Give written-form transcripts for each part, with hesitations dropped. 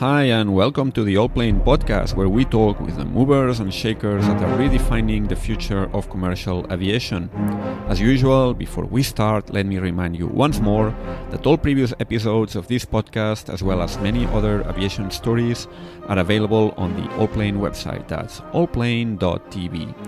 Hi and welcome to the Allplane podcast, where we talk with the movers and shakers that are redefining the future of commercial aviation. As usual, before we start, let me remind you once more that all previous episodes of this podcast, as well as many other aviation stories, are available on the Allplane website. That's allplane.tv,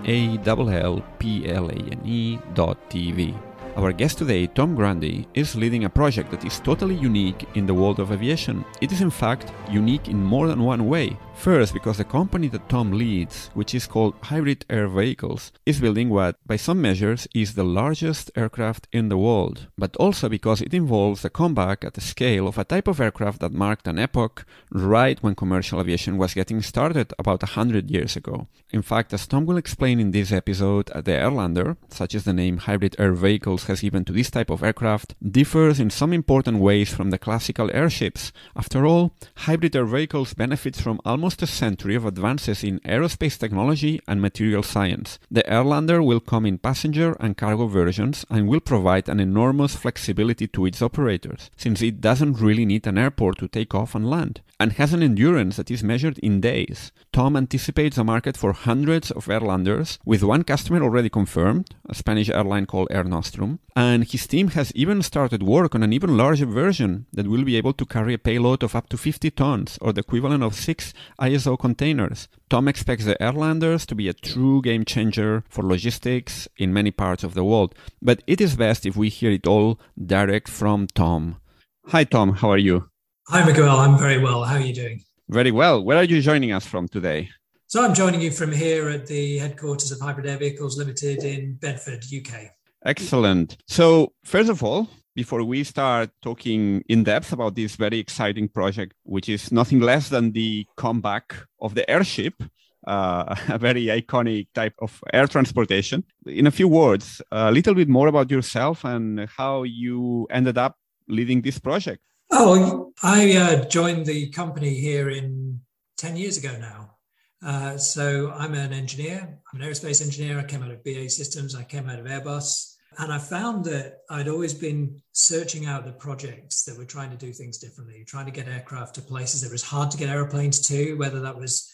allplane.tv. Our guest today, Tom Grundy, is leading a project that is totally unique in the world of aviation. It is in fact unique in more than one way. First, because the company that Tom leads, which is called Hybrid Air Vehicles, is building what, by some measures, is the largest aircraft in the world. But also because it involves the comeback at the scale of a type of aircraft that marked an epoch right when commercial aviation was getting started about 100 years ago. In fact, as Tom will explain in this episode, the Airlander, such as the name Hybrid Air Vehicles has given to this type of aircraft, differs in some important ways from the classical airships. After all, Hybrid Air Vehicles benefits from almost a century of advances in aerospace technology and material science. The Airlander will come in passenger and cargo versions and will provide an enormous flexibility to its operators, since it doesn't really need an airport to take off and land, and has an endurance that is measured in days. Tom anticipates a market for hundreds of Airlanders, with one customer already confirmed, a Spanish airline called Air Nostrum, and his team has even started work on an even larger version that will be able to carry a payload of up to 50 tons, or the equivalent of 6 ISO containers. Tom expects the Airlanders to be a true game changer for logistics in many parts of the world, but it is best if we hear it all direct from Tom. Hi Tom, how are you? Hi Miguel, I'm very well. How are you doing? Very well. Where are you joining us from today? So I'm joining you from here at the headquarters of Hybrid Air Vehicles Limited in Bedford, UK. Excellent. So first of all, before we start talking in depth about this very exciting project, which is nothing less than the comeback of the airship, a very iconic type of air transportation, in a few words, a little bit more about yourself and how you ended up leading this project. Oh, I joined the company here in 10 years ago now. So I'm an engineer. I'm an aerospace engineer. I came out of BA Systems. I came out of Airbus. And I found that I'd always been searching out the projects that were trying to do things differently, trying to get aircraft to places that was hard to get airplanes to, whether that was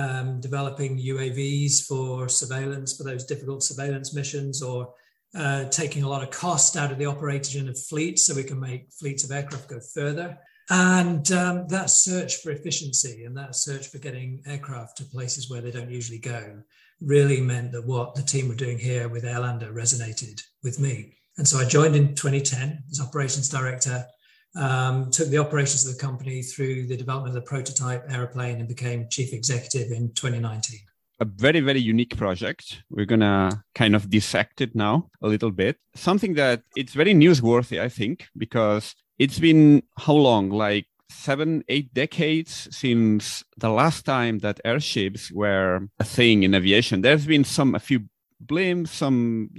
developing UAVs for surveillance, for those difficult surveillance missions, or taking a lot of cost out of the operation of fleets so we can make fleets of aircraft go further. And that search for efficiency and that search for getting aircraft to places where they don't usually go really meant that what the team were doing here with Airlander resonated with me. And so I joined in 2010 as operations director, took the operations of the company through the development of the prototype airplane and became chief executive in 2019. A very, very unique project. We're going to kind of dissect it now a little bit. Something that it's very newsworthy, I think, because it's been how long? Like 7-8 decades since the last time that airships were a thing in aviation. There's been a few blimps, some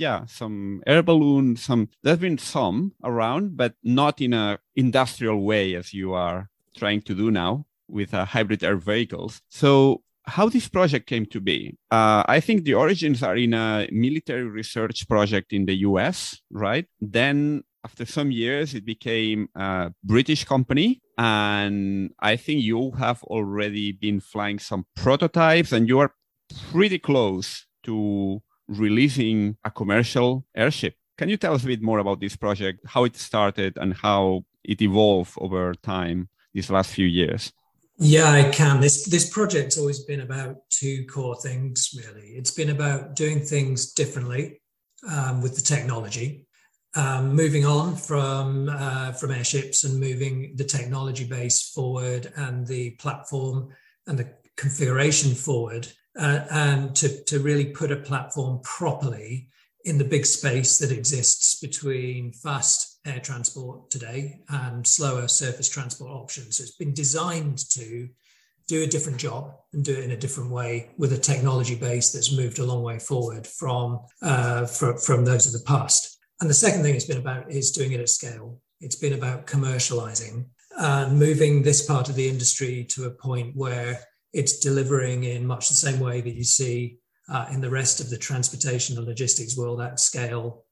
air balloons, there's been some around, but not in an industrial way as you are trying to do now with Hybrid Air Vehicles. So how this project came to be? I think the origins are in a military research project in the US, right? Then after some years, it became a British company, and I think you have already been flying some prototypes, and you are pretty close to releasing a commercial airship. Can you tell us a bit more about this project, how it started and how it evolved over time these last few years? Yeah, I can. This project's always been about two core things, really. It's been about doing things differently with the technology. Moving on from airships and moving the technology base forward and the platform and the configuration forward, and to really put a platform properly in the big space that exists between fast air transport today and slower surface transport options. So it's been designed to do a different job and do it in a different way with a technology base that's moved a long way forward from those of the past. And the second thing it's been about is doing it at scale. It's been about commercializing and moving this part of the industry to a point where it's delivering in much the same way that you see in the rest of the transportation and logistics world at scale,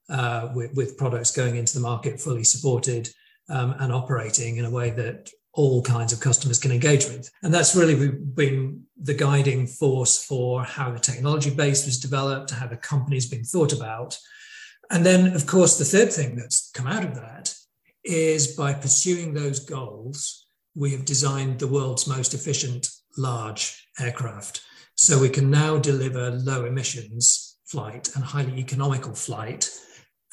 with products going into the market fully supported and operating in a way that all kinds of customers can engage with. And that's really been the guiding force for how the technology base was developed, how the company's been thought about. And then, of course, the third thing that's come out of that is by pursuing those goals, we have designed the world's most efficient large aircraft. So we can now deliver low emissions flight and highly economical flight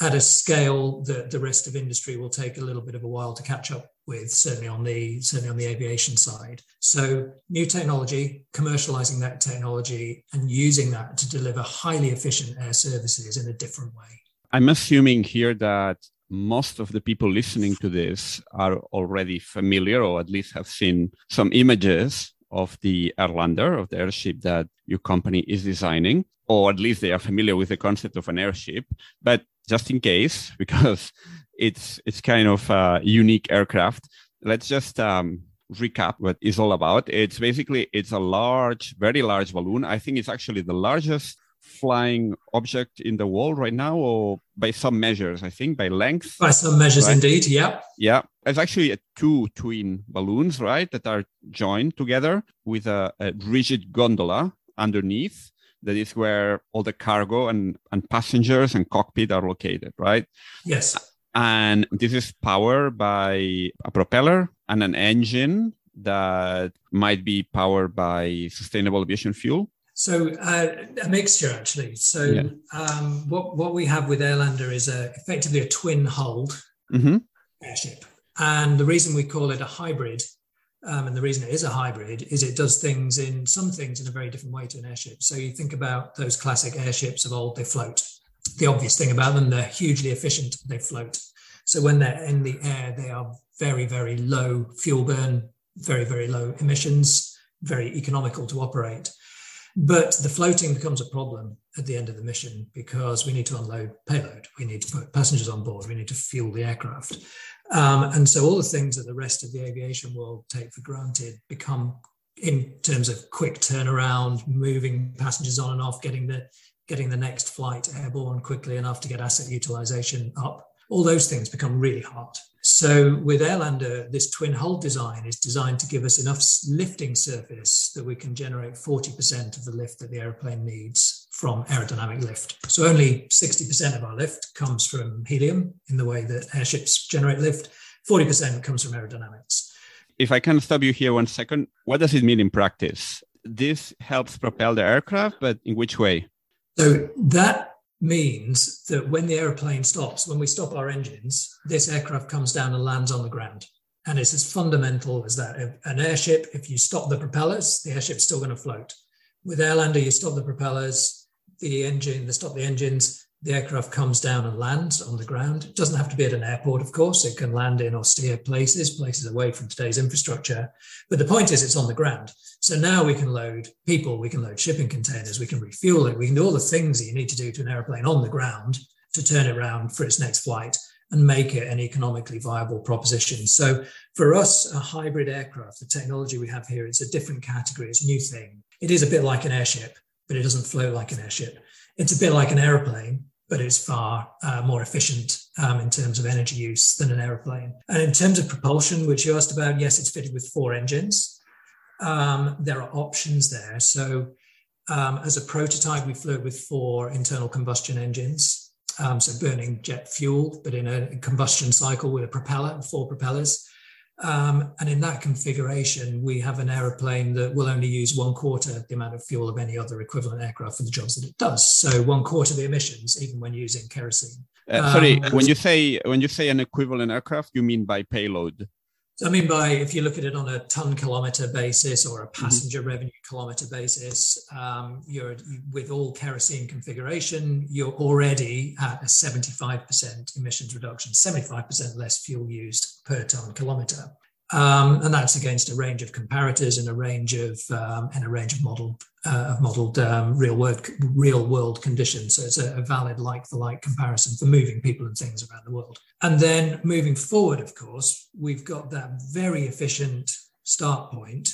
at a scale that the rest of industry will take a little bit of a while to catch up with, certainly on the aviation side. So new technology, commercializing that technology and using that to deliver highly efficient air services in a different way. I'm assuming here that most of the people listening to this are already familiar or at least have seen some images of the Airlander, of the airship that your company is designing, or at least they are familiar with the concept of an airship. But just in case, because it's kind of a unique aircraft, let's just recap what it's all about. It's basically, it's a large, very large balloon. I think it's actually the largest flying object in the world right now, or by some measures, I think, by length. By some measures, right? Indeed, yeah. Yeah, it's actually two twin balloons, right, that are joined together with a rigid gondola underneath. That is where all the cargo and passengers and cockpit are located, right? Yes. And this is powered by a propeller and an engine that might be powered by sustainable aviation fuel. So a mixture, actually. So yeah. What we have with Airlander is effectively a twin-hulled airship. And the reason we call it a hybrid, and the reason it is a hybrid, is it does things in a very different way to an airship. So you think about those classic airships of old, they float. The obvious thing about them, they're hugely efficient, they float. So when they're in the air, they are very, very low fuel burn, very, very low emissions, very economical to operate. But the floating becomes a problem at the end of the mission because we need to unload payload, we need to put passengers on board, we need to fuel the aircraft. And so all the things that the rest of the aviation world take for granted become, in terms of quick turnaround, moving passengers on and off, getting the next flight airborne quickly enough to get asset utilization up, all those things become really hard. So with Airlander, this twin hull design is designed to give us enough lifting surface that we can generate 40% of the lift that the airplane needs from aerodynamic lift. So only 60% of our lift comes from helium in the way that airships generate lift. 40% comes from aerodynamics. If I can stop you here 1 second, what does it mean in practice? This helps propel the aircraft, but in which way? So that means that when the airplane stops, when we stop our engines, this aircraft comes down and lands on the ground. And it's as fundamental as that. An airship, if you stop the propellers, the airship's still going to float. With Airlander, you stop the propellers, the aircraft comes down and lands on the ground. It doesn't have to be at an airport, of course. It can land in austere places away from today's infrastructure. But the point is, it's on the ground. So now we can load people, we can load shipping containers, we can refuel it, we can do all the things that you need to do to an airplane on the ground to turn it around for its next flight and make it an economically viable proposition. So for us, a hybrid aircraft, the technology we have here, it's a different category, it's a new thing. It is a bit like an airship, but it doesn't float like an airship. It's a bit like an aeroplane, but it's far more efficient in terms of energy use than an aeroplane. And in terms of propulsion, which you asked about, yes, it's fitted with 4 engines. There are options there. So as a prototype, we flew with 4 internal combustion engines, so burning jet fuel, but in a combustion cycle with a propeller, 4 propellers. And in that configuration, we have an aeroplane that will only use 1/4 the amount of fuel of any other equivalent aircraft for the jobs that it does. So 1/4 the emissions, even when using kerosene. When you say an equivalent aircraft, you mean by payload? So I mean, by if you look at it on a ton-kilometre basis or a passenger revenue kilometre basis, with all kerosene configuration, you're already at a 75% emissions reduction, 75% less fuel used per ton-kilometre. And that's against a range of comparators and a range of modeled real world conditions. So it's a valid like-for-like comparison for moving people and things around the world. And then moving forward, of course, we've got that very efficient start point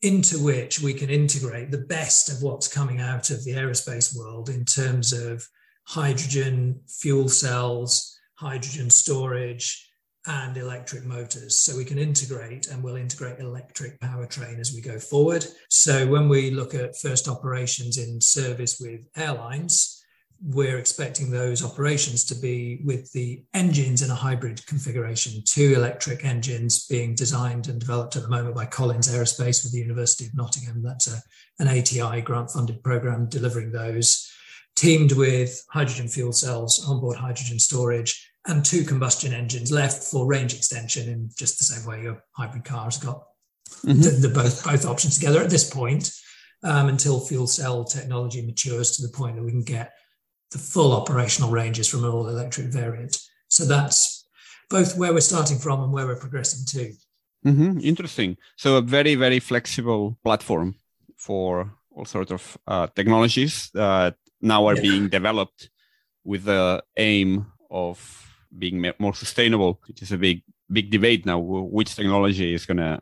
into which we can integrate the best of what's coming out of the aerospace world in terms of hydrogen fuel cells, hydrogen storage, and electric motors. So we can integrate, and we'll integrate electric powertrain as we go forward. So when we look at first operations in service with airlines, we're expecting those operations to be with the engines in a hybrid configuration, 2 electric engines being designed and developed at the moment by Collins Aerospace with the University of Nottingham. That's an ATI grant-funded programme delivering those, teamed with hydrogen fuel cells, onboard hydrogen storage, and 2 combustion engines left for range extension in just the same way your hybrid car has got both options together at this point, until fuel cell technology matures to the point that we can get the full operational ranges from an all-electric variant. So that's both where we're starting from and where we're progressing to. Mm-hmm. Interesting. So a very, very flexible platform for all sorts of technologies that now are being developed with the aim of being more sustainable. It is a big debate now, which technology is going to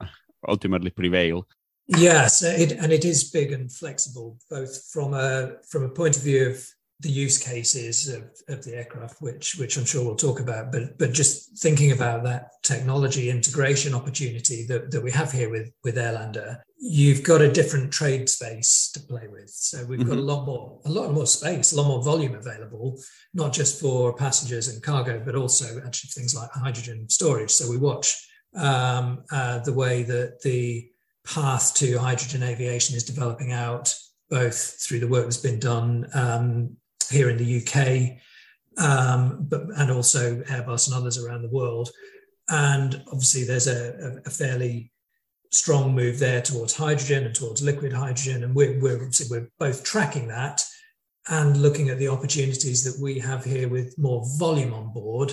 ultimately prevail. Yes, and it is big and flexible, both from a point of view of the use cases of the aircraft, which I'm sure we'll talk about, but just thinking about that technology integration opportunity that we have here with Airlander, you've got a different trade space to play with. So we've got a lot more space, a lot more volume available, not just for passengers and cargo, but also actually things like hydrogen storage. So we watch the way that the path to hydrogen aviation is developing out, both through the work that's been done here in the UK, and also Airbus and others around the world. And obviously there's a fairly strong move there towards hydrogen and towards liquid hydrogen. And we're both tracking that and looking at the opportunities that we have here with more volume on board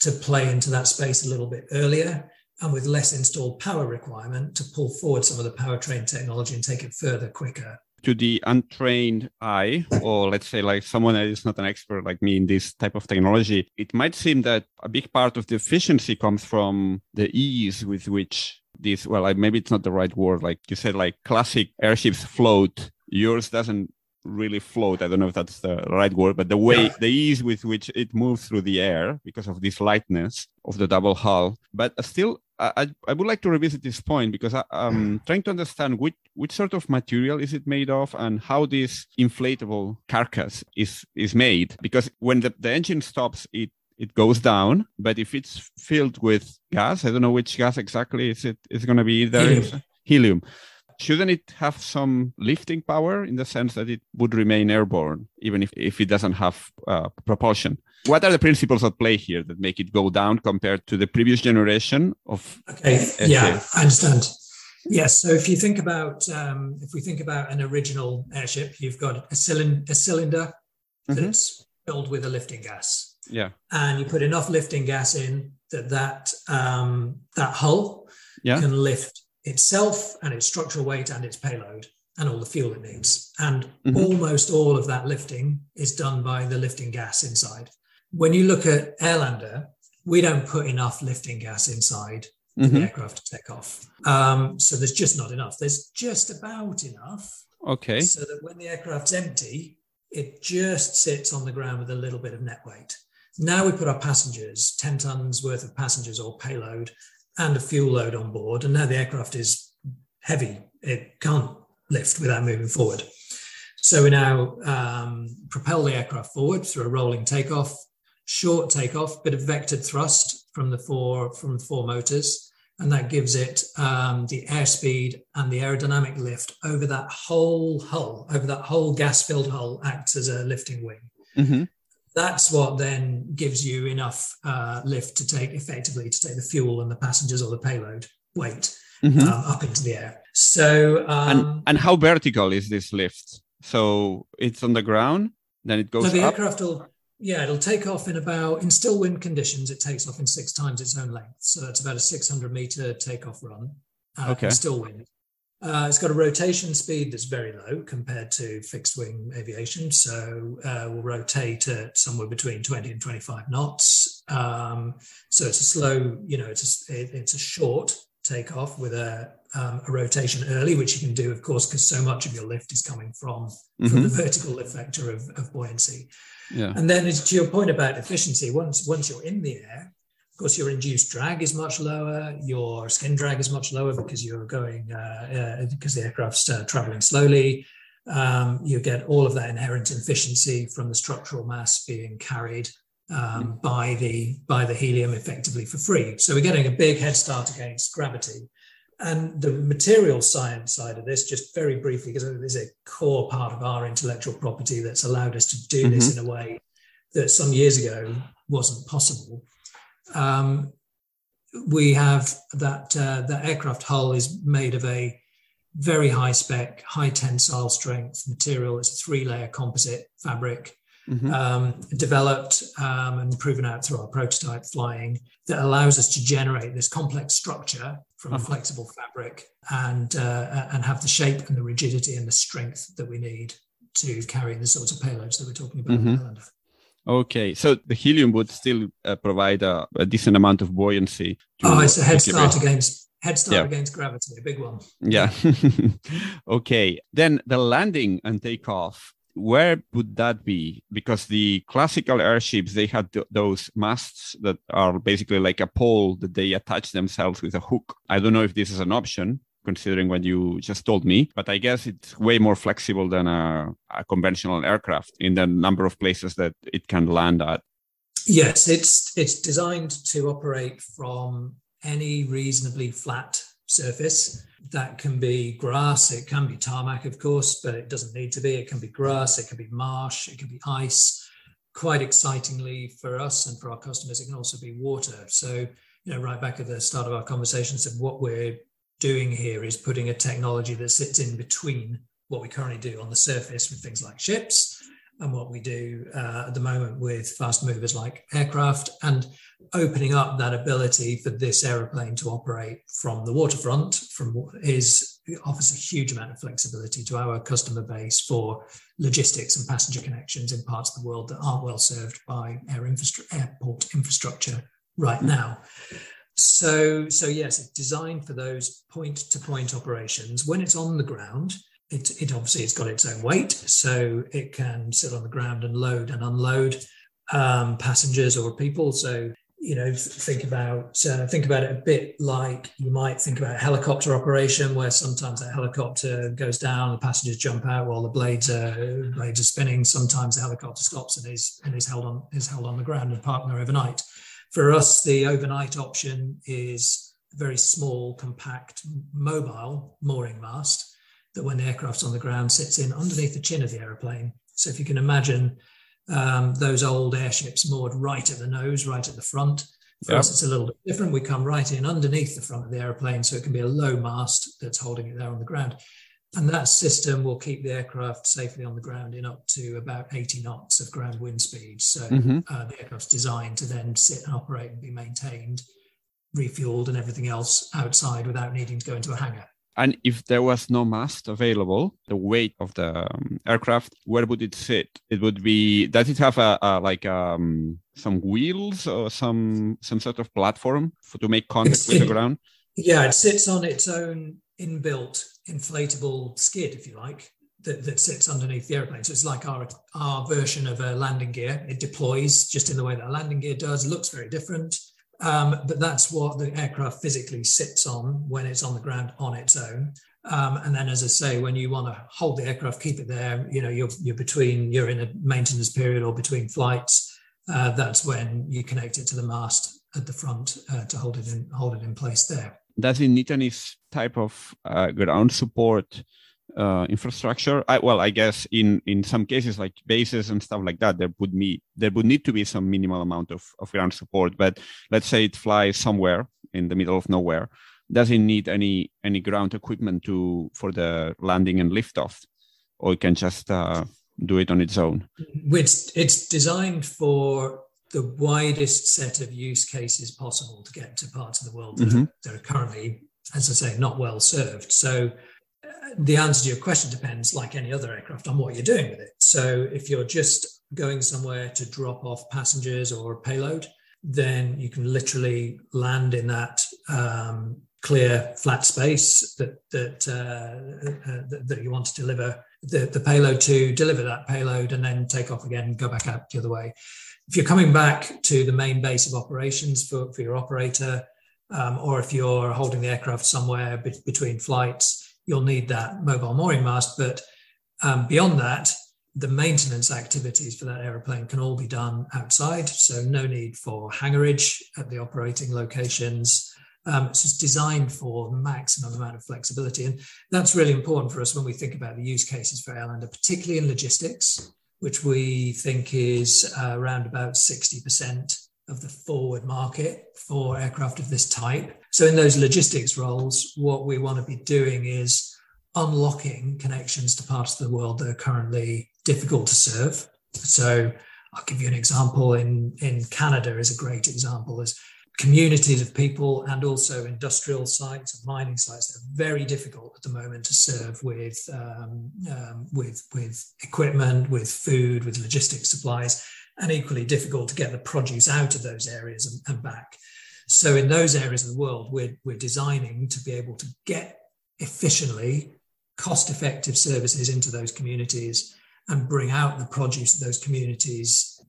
to play into that space a little bit earlier, and with less installed power requirement to pull forward some of the powertrain technology and take it further quicker. To the untrained eye, or let's say like someone that is not an expert like me in this type of technology, it might seem that a big part of the efficiency comes from the ease with which these, maybe it's not the right word, like you said, like classic airships float. Yours doesn't really float. I don't know if that's the right word, but the ease with which it moves through the air because of this lightness of the double hull. But still, I would like to revisit this point because I'm trying to understand which sort of material is it made of and how this inflatable carcass is made. Because when the engine stops, it goes down. But if it's filled with gas, I don't know which gas exactly is going to be there. Helium. Shouldn't it have some lifting power in the sense that it would remain airborne, even if it doesn't have propulsion? What are the principles at play here that make it go down compared to the previous generation of? Okay, yeah, I understand. Yes, so if you think about, an original airship, you've got a cylinder that's filled with a lifting gas. Yeah, and you put enough lifting gas in that hull can lift itself and its structural weight and its payload and all the fuel it needs, and almost all of that lifting is done by the lifting gas inside. When you look at Airlander, we don't put enough lifting gas inside the aircraft to take off. So there's just not enough. There's just about enough. Okay. So that when the aircraft's empty, it just sits on the ground with a little bit of net weight. Now we put our passengers, 10 tons worth of passengers or payload and a fuel load on board. And now the aircraft is heavy. It can't lift without moving forward. So we now propel the aircraft forward through a rolling takeoff, short takeoff, bit of vectored thrust from the four motors, and that gives it the airspeed, and the aerodynamic lift over that whole hull, over that whole gas-filled hull, acts as a lifting wing. Mm-hmm. That's what then gives you enough lift to take the fuel and the passengers or the payload weight up into the air. So and how vertical is this lift? So it's on the ground, then it goes up? So the aircraft it'll take off in still wind conditions, it takes off in 6 times its own length. So that's about a 600-meter takeoff run in still wind. It's got a rotation speed that's very low compared to fixed-wing aviation. So we'll rotate at somewhere between 20 and 25 knots. So it's a slow, it's a short takeoff with a rotation early, which you can do, of course, because so much of your lift is coming from the vertical lift vector of buoyancy. Yeah. And then, it's to your point about efficiency, once you're in the air, Of course, your induced drag is much lower, your skin drag is much lower because you're going, because the aircraft's traveling slowly. You get all of that inherent efficiency from the structural mass being carried by the helium effectively for free. So we're getting a big head start against gravity. And the material science side of this, just very briefly, because it is a core part of our intellectual property that's allowed us to do this in a way that some years ago wasn't possible. We have that the aircraft hull is made of a very high spec, high tensile strength material. It's a 3-layer composite fabric, developed and proven out through our prototype flying, that allows us to generate this complex structure from a flexible fabric and have the shape and the rigidity and the strength that we need to carry the sorts of payloads that we're talking about in Airlander. Okay, so the helium would still provide a decent amount of buoyancy. Oh, it's a head start against gravity, a big one. Yeah. Okay, then the landing and takeoff, where would that be? Because the classical airships, they had those masts that are basically like a pole that they attach themselves with a hook. I don't know if this is an option, considering what you just told me, but I guess it's way more flexible than a conventional aircraft in the number of places that it can land at. Yes, it's designed to operate from any reasonably flat surface. That can be grass, it can be tarmac, of course, but it doesn't need to be. It can be grass, it can be marsh, it can be ice. Quite excitingly for us and for our customers, it can also be water. So, you know, right back at the start of our conversations of what we're doing here is putting a technology that sits in between what we currently do on the surface with things like ships and what we do at the moment with fast movers like aircraft, and opening up that ability for this aeroplane to operate from the waterfront, from what is, offers a huge amount of flexibility to our customer base for logistics and passenger connections in parts of the world that aren't well served by airport infrastructure right now. So yes, it's designed for those point-to-point operations. When it's on the ground, it obviously it's got its own weight, so it can sit on the ground and load and unload passengers or people. So, you know, think about it a bit like you might think about a helicopter operation, where sometimes that helicopter goes down, the passengers jump out while the blades are spinning. Sometimes the helicopter stops and is held on the ground and parked there overnight. For us, the overnight option is a very small, compact, mobile mooring mast that, when the aircraft's on the ground, sits in underneath the chin of the aeroplane. So if you can imagine those old airships moored right at the nose, right at the front. For us, it's a little bit different. We come right in underneath the front of the aeroplane, so it can be a low mast that's holding it there on the ground. And that system will keep the aircraft safely on the ground in up to about 80 knots of ground wind speed. So the aircraft's designed to then sit and operate and be maintained, refueled and everything else outside without needing to go into a hangar. And if there was no mast available, the weight of the aircraft, where would it sit? It would be, does it have some wheels or some sort of platform to make contact with the ground? Yeah, it sits on its own inbuilt inflatable skid, if you like, that sits underneath the airplane. So it's like our version of a landing gear. It deploys just in the way that a landing gear does. It looks very different, but that's what the aircraft physically sits on when it's on the ground on its own. And then, as I say, when you want to hold the aircraft, keep it there, you know, you're in a maintenance period or between flights. That's when you connect it to the mast at the front to hold it in place there. Does it need any type of ground support infrastructure? I guess in some cases, like bases and stuff like that, there would need to be some minimal amount of ground support. But let's say it flies somewhere in the middle of nowhere. Does it need any ground equipment for the landing and liftoff, or it can just do it on its own? It's designed for the widest set of use cases possible to get to parts of the world that are currently, as I say, not well served. So the answer to your question depends, like any other aircraft, on what you're doing with it. So if you're just going somewhere to drop off passengers or payload, then you can literally land in that clear flat space that you want to deliver the payload to, deliver that payload, and then take off again and go back out the other way. If you're coming back to the main base of operations for your operator, or if you're holding the aircraft somewhere between flights, you'll need that mobile mooring mast. But beyond that, the maintenance activities for that aeroplane can all be done outside, so no need for hangarage at the operating locations. It's just designed for maximum amount of flexibility, and that's really important for us when we think about the use cases for Airlander, particularly in logistics, which we think is around about 60% of the forward market for aircraft of this type. So in those logistics roles, what we want to be doing is unlocking connections to parts of the world that are currently difficult to serve. So I'll give you an example. In Canada is a great example. There's communities of people and also industrial sites and mining sites that are very difficult at the moment to serve with equipment, with food, with logistics supplies, and equally difficult to get the produce out of those areas and back. So in those areas of the world, we're designing to be able to get efficiently cost-effective services into those communities and bring out the produce that those communities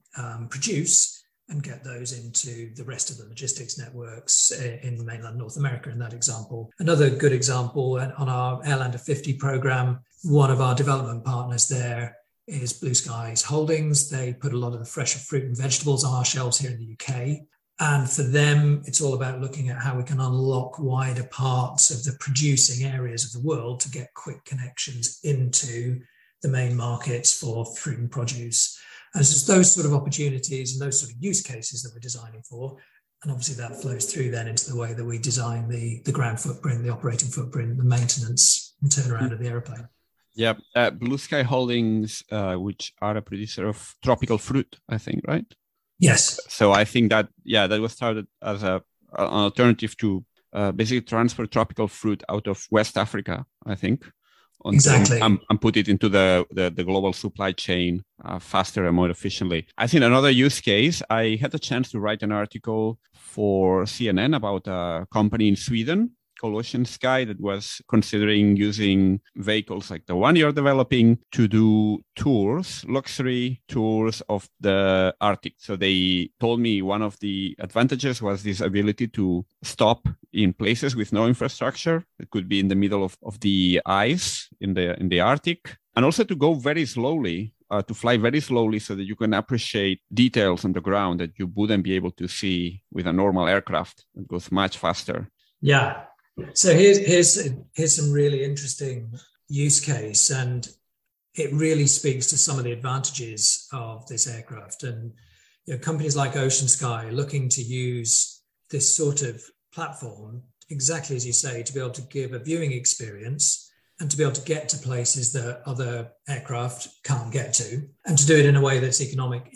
produce and get those into the rest of the logistics networks in mainland North America in that example. Another good example, on our Airlander 50 program, one of our development partners there is Blue Skies Holdings. They put a lot of the fresher fruit and vegetables on our shelves here in the UK. And for them, it's all about looking at how we can unlock wider parts of the producing areas of the world to get quick connections into the main markets for fruit and produce. And it's just those sort of opportunities and those sort of use cases that we're designing for. And obviously that flows through then into the way that we design the ground footprint, the operating footprint, the maintenance and turnaround of the aeroplane. Yeah, Blue Sky Holdings, which are a producer of tropical fruit, I think, right? Yes. So I think that, that was started as an alternative to basically transfer tropical fruit out of West Africa, I think. Exactly. And put it into the global supply chain faster and more efficiently. I think another use case, I had a chance to write an article for CNN about a company in Sweden called Ocean Sky that was considering using vehicles like the one you're developing to do tours, luxury tours of the Arctic. So they told me one of the advantages was this ability to stop in places with no infrastructure. It could be in the middle of the ice in the Arctic, and also to go very slowly. To fly very slowly so that you can appreciate details on the ground that you wouldn't be able to see with a normal aircraft that goes much faster. Yeah. So here's some really interesting use case, and it really speaks to some of the advantages of this aircraft. And companies like Ocean Sky looking to use this sort of platform, exactly as you say, to be able to give a viewing experience and to be able to get to places that other aircraft can't get to, and to do it in a way that's economic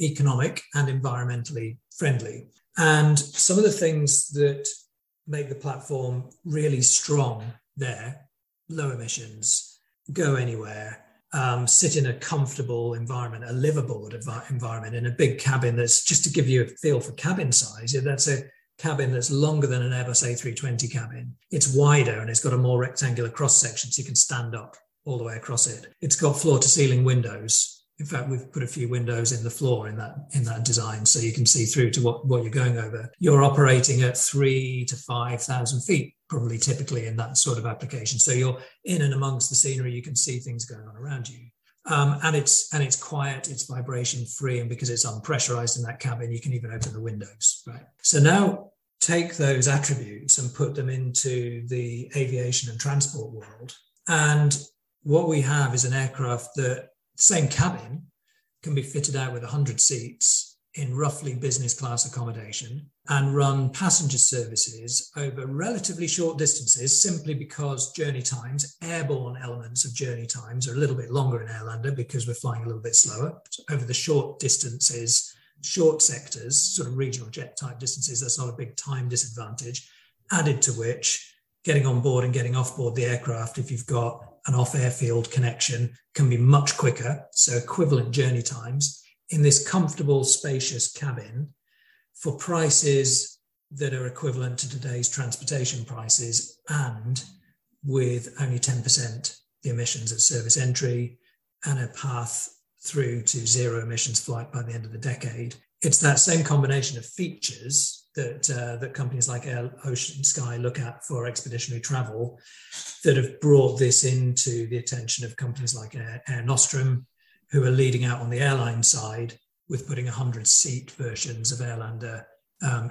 and environmentally friendly. And some of the things that make the platform really strong there: low emissions, go anywhere, sit in a comfortable environment, a livable environment in a big cabin. That's just to give you a feel for cabin size. That's a cabin that's longer than an Airbus A320 cabin. It's wider and it's got a more rectangular cross section, so you can stand up all the way across it. It's got floor to ceiling windows. In fact, we've put a few windows in the floor in that design, so you can see through to what you're going over. You're operating at 3,000 to 5,000 feet, probably typically in that sort of application. So you're in and amongst the scenery. You can see things going on around you, and it's quiet. It's vibration free, and because it's unpressurized in that cabin, you can even open the windows. Right. So now take those attributes and put them into the aviation and transport world, and what we have is an aircraft that. Same cabin can be fitted out with 100 seats in roughly business class accommodation and run passenger services over relatively short distances, simply because journey times, airborne elements of journey times, are a little bit longer in Airlander because we're flying a little bit slower. So over the short distances, short sectors, sort of regional jet type distances, that's not a big time disadvantage, added to which getting on board and getting off board the aircraft, if you've got an off-airfield connection, can be much quicker, so equivalent journey times, in this comfortable, spacious cabin for prices that are equivalent to today's transportation prices, and with only 10% the emissions at service entry and a path through to zero emissions flight by the end of the decade. It's that same combination of features that that companies like Ocean Sky look at for expeditionary travel that have brought this into the attention of companies like Air Nostrum, who are leading out on the airline side with putting 100-seat versions of Airlander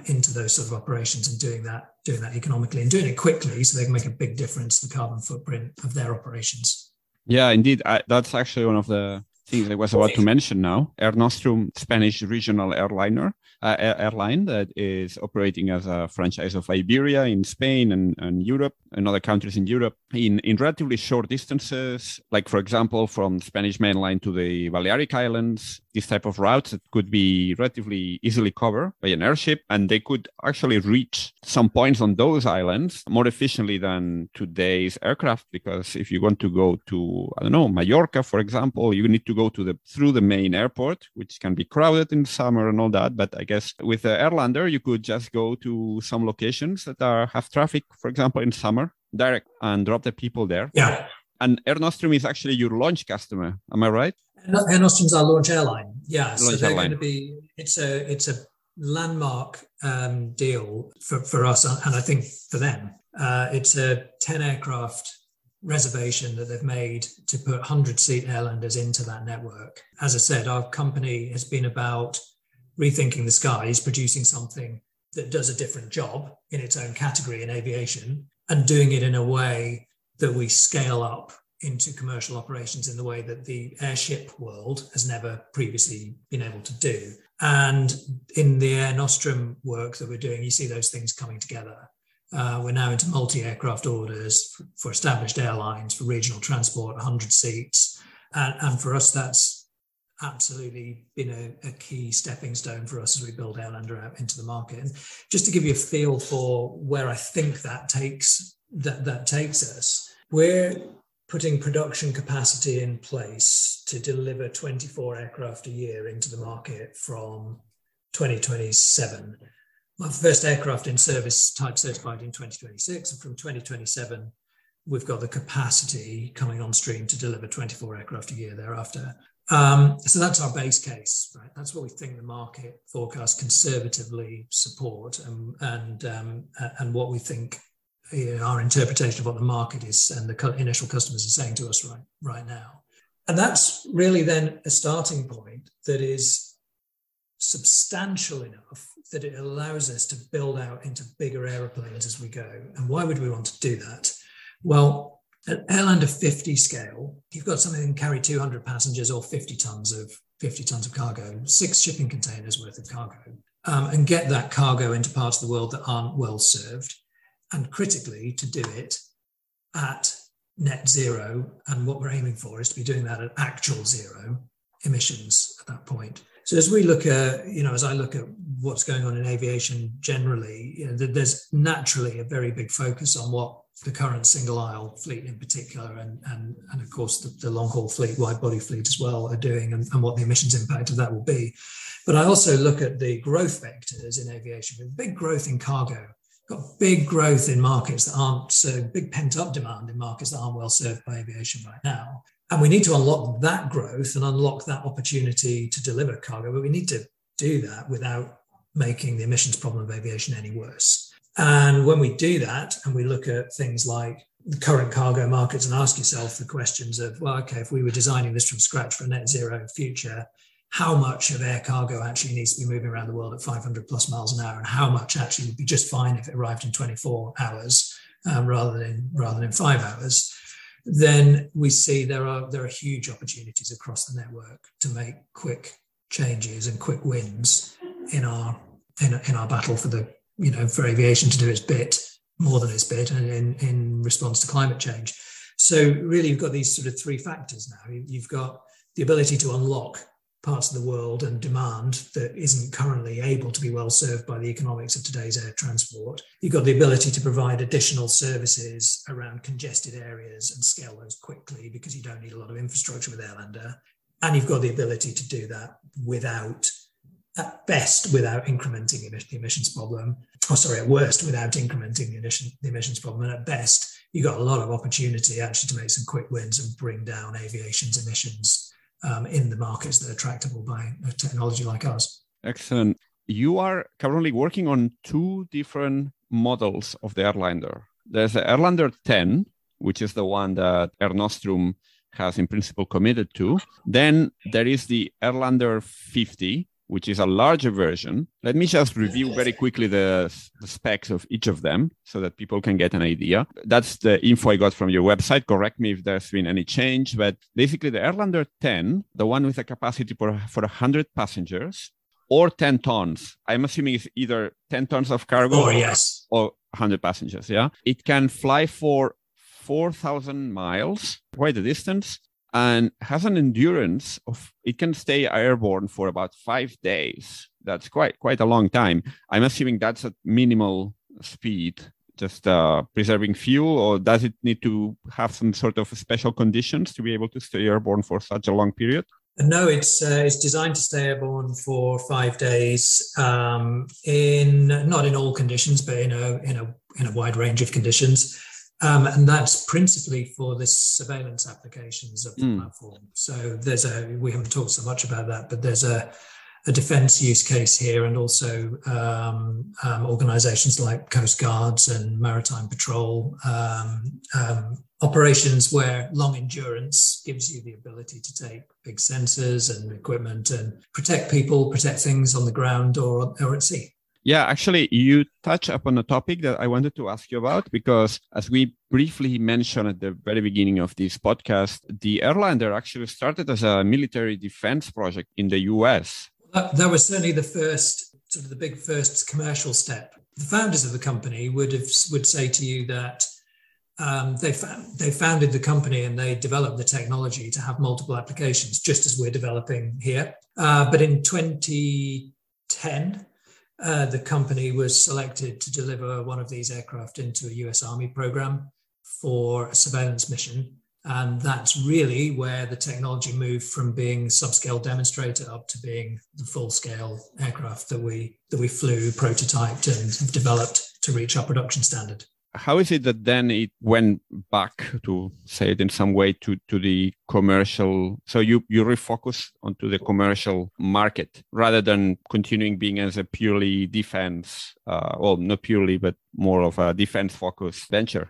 into those sort of operations and doing that economically and doing it quickly so they can make a big difference to the carbon footprint of their operations. Yeah, indeed. That's actually one of the things I was about to mention now. Air Nostrum, Spanish regional airline that is operating as a franchise of Iberia in Spain and Europe and other countries in Europe in relatively short distances, like, for example, from Spanish mainland to the Balearic Islands. This type of routes that could be relatively easily covered by an airship, and they could actually reach some points on those islands more efficiently than today's aircraft, because if you want to go to, I don't know, Mallorca, for example, you need to go through the main airport, which can be crowded in summer and all that. But I guess with the Airlander, you could just go to some locations that have traffic, for example, in summer, direct, and drop the people there. Yeah. And Air Nostrum is actually your launch customer. Am I right? Air Nostrum's our launch airline. Yeah. So they're going to be, it's a landmark deal for us, and I think for them. It's a 10 aircraft reservation that they've made to put 100-seat Airlanders into that network. As I said, our company has been about rethinking the skies, producing something that does a different job in its own category in aviation, and doing it in a way that we scale up into commercial operations in the way that the airship world has never previously been able to do. And in the Air Nostrum work that we're doing, you see those things coming together. We're now into multi-aircraft orders for established airlines, for regional transport, 100 seats. And for us, that's absolutely been a key stepping stone for us as we build Airlander out into the market. And just to give you a feel for where I think that takes us, we're putting production capacity in place to deliver 24 aircraft a year into the market from 2027. My first aircraft in service type certified in 2026, and from 2027, we've got the capacity coming on stream to deliver 24 aircraft a year thereafter. So that's our base case, right? That's what we think the market forecasts conservatively support, and what we think our interpretation of what the market is and the initial customers are saying to us right now. And that's really then a starting point that is substantial enough that it allows us to build out into bigger aeroplanes as we go. And why would we want to do that? Well, at Airlander 50 scale, you've got something that can carry 200 passengers or 50 tons of cargo, 6 shipping containers worth of cargo, and get that cargo into parts of the world that aren't well served. And critically, to do it at net zero. And what we're aiming for is to be doing that at actual zero emissions at that point. So as we look at, as I look at what's going on in aviation generally, there's naturally a very big focus on what the current single aisle fleet in particular, and of course the long haul fleet, wide body fleet as well, are doing, and what the emissions impact of that will be. But I also look at the growth vectors in aviation, with big growth in cargo. Got big growth in markets that aren't so big, pent-up demand in markets that aren't well served by aviation right now. And we need to unlock that growth and unlock that opportunity to deliver cargo, but we need to do that without making the emissions problem of aviation any worse. And when we do that, and we look at things like the current cargo markets and ask yourself the questions of, well, okay, if we were designing this from scratch for a net zero future, how much of air cargo actually needs to be moving around the world at 500 plus miles an hour, and how much actually would be just fine if it arrived in 24 hours rather than 5 hours, then we see there are huge opportunities across the network to make quick changes and quick wins in our battle for the for aviation to do its bit, more than its bit, and in response to climate change. So really, you've got these sort of three factors now. You've got the ability to unlock parts of the world and demand that isn't currently able to be well served by the economics of today's air transport. You've got the ability to provide additional services around congested areas and scale those quickly because you don't need a lot of infrastructure with Airlander. And you've got the ability to do that without, at best, without incrementing the emissions problem, at worst, without incrementing the emissions problem. And at best, you've got a lot of opportunity actually to make some quick wins and bring down aviation's emissions in the markets that are tractable by a technology like ours. Excellent. You are currently working on two different models of the Airlander. There's the Airlander 10, which is the one that Air Nostrum has in principle committed to. Then there is the Airlander 50, which is a larger version. Let me just review very quickly the specs of each of them so that people can get an idea. That's the info I got from your website. Correct me if there's been any change, but basically the Airlander 10, the one with a capacity for 100 passengers or 10 tons. I'm assuming it's either 10 tons of cargo or 100 passengers. Yeah, it can fly for 4,000 miles, quite a distance, and has an endurance of, it can stay airborne for about 5 days. That's quite a long time. I'm assuming that's at minimal speed, just preserving fuel, or does it need to have some sort of special conditions to be able to stay airborne for such a long period? No, it's designed to stay airborne for 5 days. In not in all conditions, but in a wide range of conditions. And that's principally for the surveillance applications of the platform. So we haven't talked so much about that, but there's a defence use case here, and also organisations like Coast Guards and Maritime Patrol operations where long endurance gives you the ability to take big sensors and equipment and protect people, protect things on the ground or at sea. Yeah, actually, you touch upon a topic that I wanted to ask you about, because as we briefly mentioned at the very beginning of this podcast, the Airlander actually started as a military defense project in the US. That was certainly the first, sort of the big first commercial step. The founders of the company would say to you that they founded the company and they developed the technology to have multiple applications, just as we're developing here. But in 2010... the company was selected to deliver one of these aircraft into a US Army program for a surveillance mission. And that's really where the technology moved from being subscale demonstrator up to being the full-scale aircraft that we flew, prototyped, and developed to reach our production standard. How is it that then it went back, to say it in some way, to the commercial? So you refocus onto the commercial market rather than continuing being as a purely defense, well, not purely, but more of a defense-focused venture.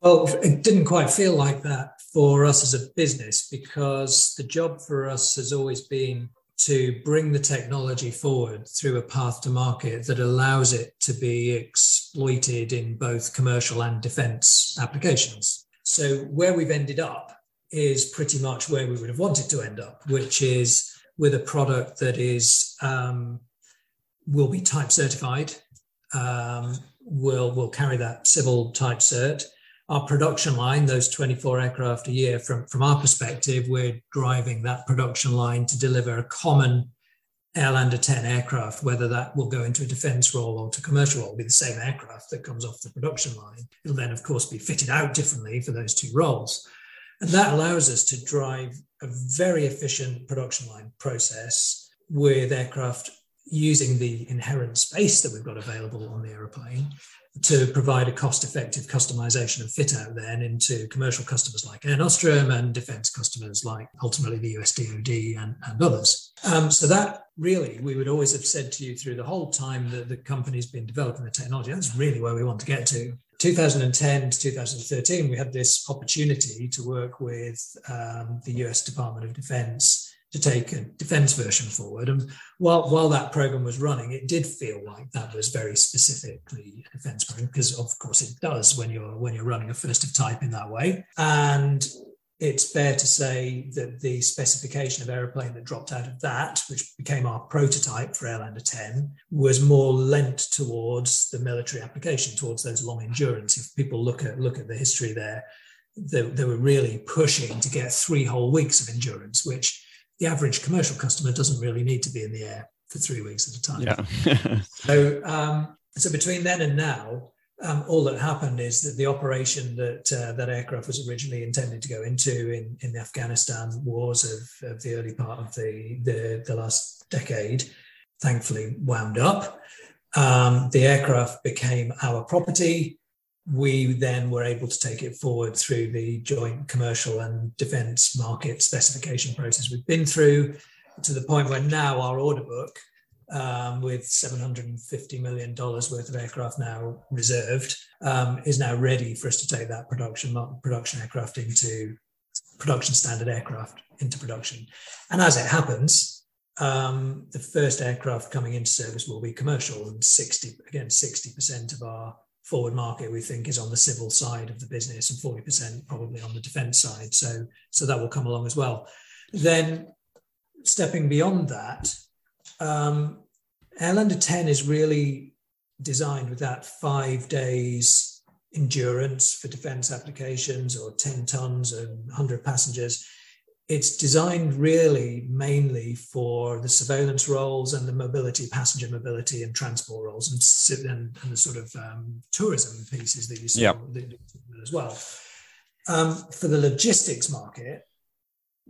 Well, it didn't quite feel like that for us as a business, because the job for us has always been to bring the technology forward through a path to market that allows it to be exploited in both commercial and defense applications. So where we've ended up is pretty much where we would have wanted to end up, which is with a product that is will be type certified, will carry that civil type cert. Our production line, those 24 aircraft a year, from our perspective, we're driving that production line to deliver a common Airlander 10 aircraft, whether that will go into a defence role or to commercial role. It'll be the same aircraft that comes off the production line. It'll then, of course, be fitted out differently for those two roles. And that allows us to drive a very efficient production line process with aircraft using the inherent space that we've got available on the aeroplane to provide a cost-effective customization and fit-out then into commercial customers like Air Nostrum and defence customers like ultimately the USDOD and others. So that really, we would always have said to you through the whole time that the company's been developing the technology, that's really where we want to get to. 2010 to 2013, we had this opportunity to work with the US Department of Defence to take a defence version forward. And while that programme was running, it did feel like that was very specifically a defence programme, because of course it does when you're running a first of type in that way. And it's fair to say that the specification of aeroplane that dropped out of that, which became our prototype for Airlander 10, was more lent towards the military application, towards those long endurance. If people look at the history there, they were really pushing to get 3 whole weeks of endurance, which the average commercial customer doesn't really need to be in the air for 3 weeks at a time. Yeah. So between then and now, all that happened is that the operation that aircraft was originally intended to go into in the Afghanistan wars of the early part of the last decade, thankfully wound up. The aircraft became our property. We then were able to take it forward through the joint commercial and defence market specification process we've been through, to the point where now our order book, with $750 million worth of aircraft now reserved, is now ready for us to take that production aircraft into production standard aircraft into production. And as it happens, the first aircraft coming into service will be commercial, and 60% of our forward market, we think, is on the civil side of the business, and 40% probably on the defence side. So that will come along as well. Then stepping beyond that, Airlander 10 is really designed with that 5 days endurance for defence applications, or 10 tonnes and 100 passengers. It's designed really mainly for the surveillance roles and the mobility, passenger mobility and transport roles, and the sort of tourism pieces that you see as well. For the logistics market,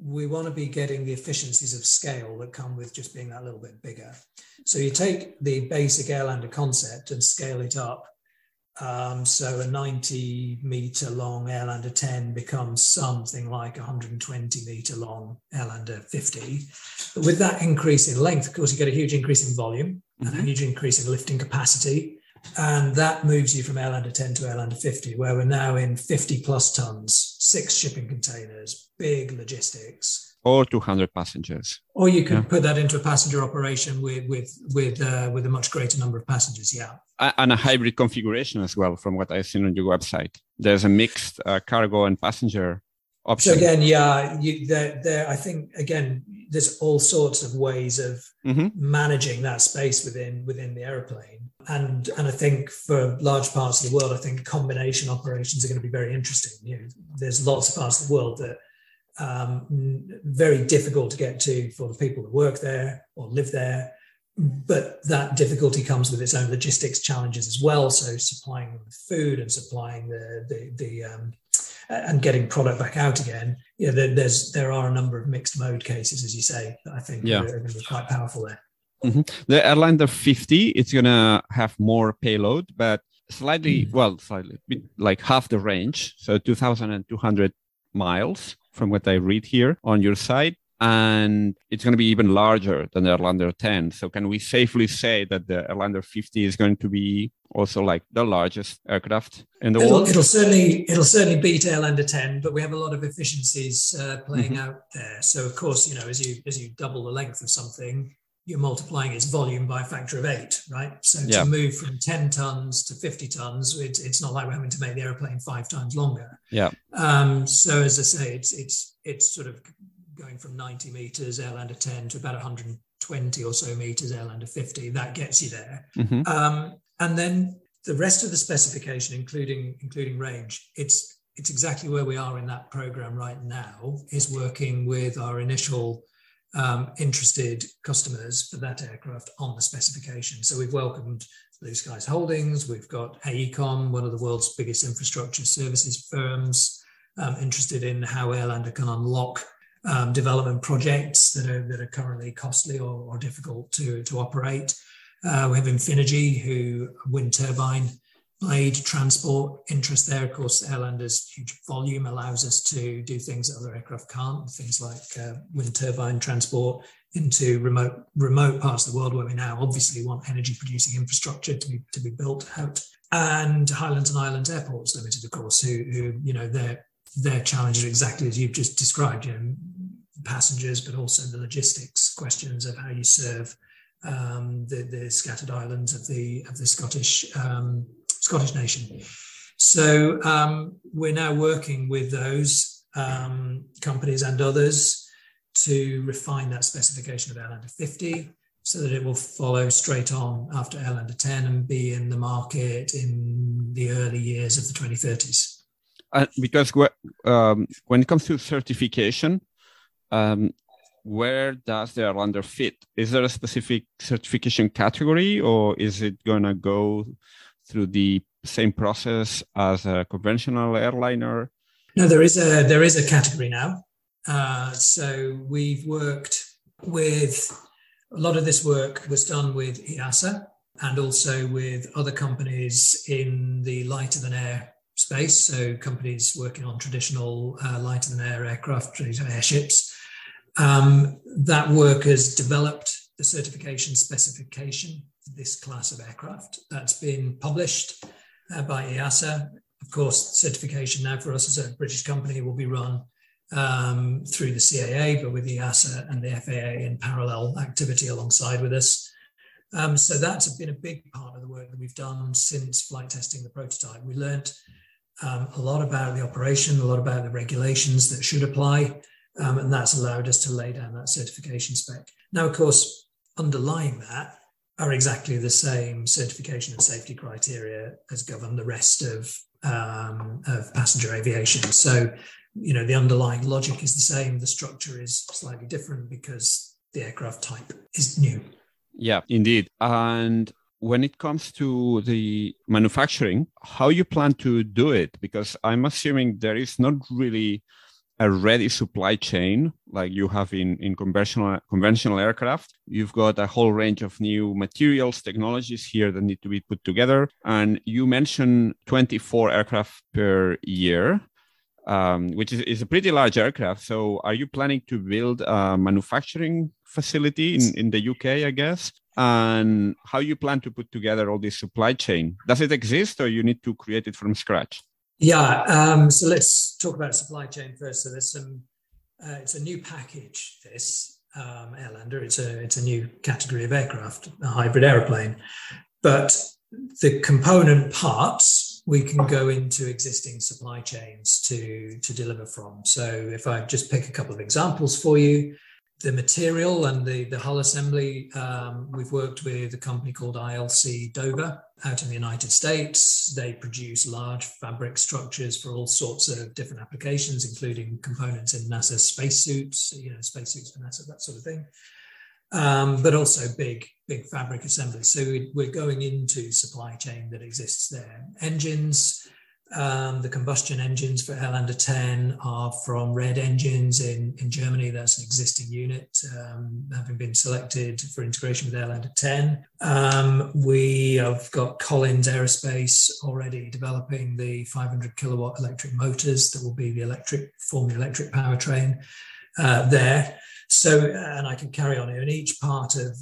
we want to be getting the efficiencies of scale that come with just being that little bit bigger. So you take the basic Airlander concept and scale it up. So a 90-metre long Airlander 10 becomes something like 120-metre long Airlander 50. But with that increase in length, of course, you get a huge increase in volume and a huge increase in lifting capacity. And that moves you from Airlander 10 to Airlander 50, where we're now in 50 plus tons, 6 shipping containers, big logistics. Or 200 passengers. Or you could put that into a passenger operation with a much greater number of passengers, And a hybrid configuration as well, from what I've seen on your website. There's a mixed cargo and passenger option. So again, I think, again, there's all sorts of ways of managing that space within the aeroplane. And I think for large parts of the world, I think combination operations are going to be very interesting. You know, there's lots of parts of the world that very difficult to get to for the people that work there or live there. But that difficulty comes with its own logistics challenges as well. So supplying them with food and supplying and getting product back out again. You know, there are a number of mixed mode cases, as you say, that I think are going to be quite powerful there. The Airlander 50, it's going to have more payload, but slightly, like half the range. So 2,200 miles from what I read here on your site. And it's going to be even larger than the Airlander 10. So can we safely say that the Airlander 50 is going to be also like the largest aircraft in the world? It'll certainly beat Airlander 10, but we have a lot of efficiencies playing out there. So of course, you know, as you double the length of something, you're multiplying its volume by a factor of 8, right? So to move from 10 tons to 50 tons, it's not like we're having to make the airplane 5 times longer. Yeah. So as I say, it's sort of going from 90 meters Airlander 10 to about 120 or so meters Airlander 50. That gets you there. And then the rest of the specification, including range, it's exactly where we are in that program right now, is working with our initial interested customers for that aircraft on the specification. So we've welcomed Blue Skies Holdings, we've got AECOM, one of the world's biggest infrastructure services firms, interested in how Airlander can unlock development projects that are currently costly or difficult to operate. We have Infinity, who wind turbine blade transport interest there. Of course, Airlander's huge volume allows us to do things that other aircraft can't, things like wind turbine transport into remote parts of the world, where we now obviously want energy producing infrastructure to be built out. And Highlands and Islands Airports Limited, of course, who you know, their challenges are exactly as you've just described, you know, passengers, but also the logistics questions of how you serve the scattered islands of the Scottish nation. So we're now working with those companies and others to refine that specification of Airlander 50, so that it will follow straight on after Airlander 10 and be in the market in the early years of the 2030s. Because when it comes to certification, where does the Airlander fit? Is there a specific certification category, or is it going to go through the same process as a conventional airliner? No, there is a category now. So we've worked with, a lot of this work was done with EASA, and also with other companies in the lighter-than-air space, so companies working on traditional lighter-than-air aircraft, traditional airships. That work has developed the certification specification for this class of aircraft. That's been published by EASA. Of course, certification now for us as a British company will be run through the CAA, but with EASA and the FAA in parallel activity alongside with us. So that's been a big part of the work that we've done since flight testing the prototype. We learned a lot about the operation, a lot about the regulations that should apply, and that's allowed us to lay down that certification spec. Now, of course, underlying that are exactly the same certification and safety criteria as govern the rest of passenger aviation. So, you know, the underlying logic is the same. The structure is slightly different because the aircraft type is new. Yeah, indeed. And when it comes to the manufacturing, how you plan to do it? Because I'm assuming there is not really a ready supply chain like you have in conventional aircraft. You've got a whole range of new materials, technologies here that need to be put together. And you mentioned 24 aircraft per year, which is a pretty large aircraft. So are you planning to build a manufacturing facility in the UK, I guess? And how you plan to put together all this supply chain? Does it exist or you need to create it from scratch? Yeah, so let's talk about supply chain first. So there's some, it's a new package, this Airlander. It's a new category of aircraft, a hybrid aeroplane. But the component parts, we can go into existing supply chains to deliver from. So if I just pick a couple of examples for you, the material and the hull assembly, we've worked with a company called ILC Dover out in the United States. They produce large fabric structures for all sorts of different applications, including components in NASA spacesuits, spacesuits for NASA, that sort of thing, but also big fabric assemblies. So we're going into supply chain that exists there. Engines. The combustion engines for Airlander 10 are from Red Engines in Germany. That's an existing unit, having been selected for integration with Airlander 10. We have got Collins Aerospace already developing the 500 kilowatt electric motors that will be the electric powertrain there. So, and I can carry on here. In each part of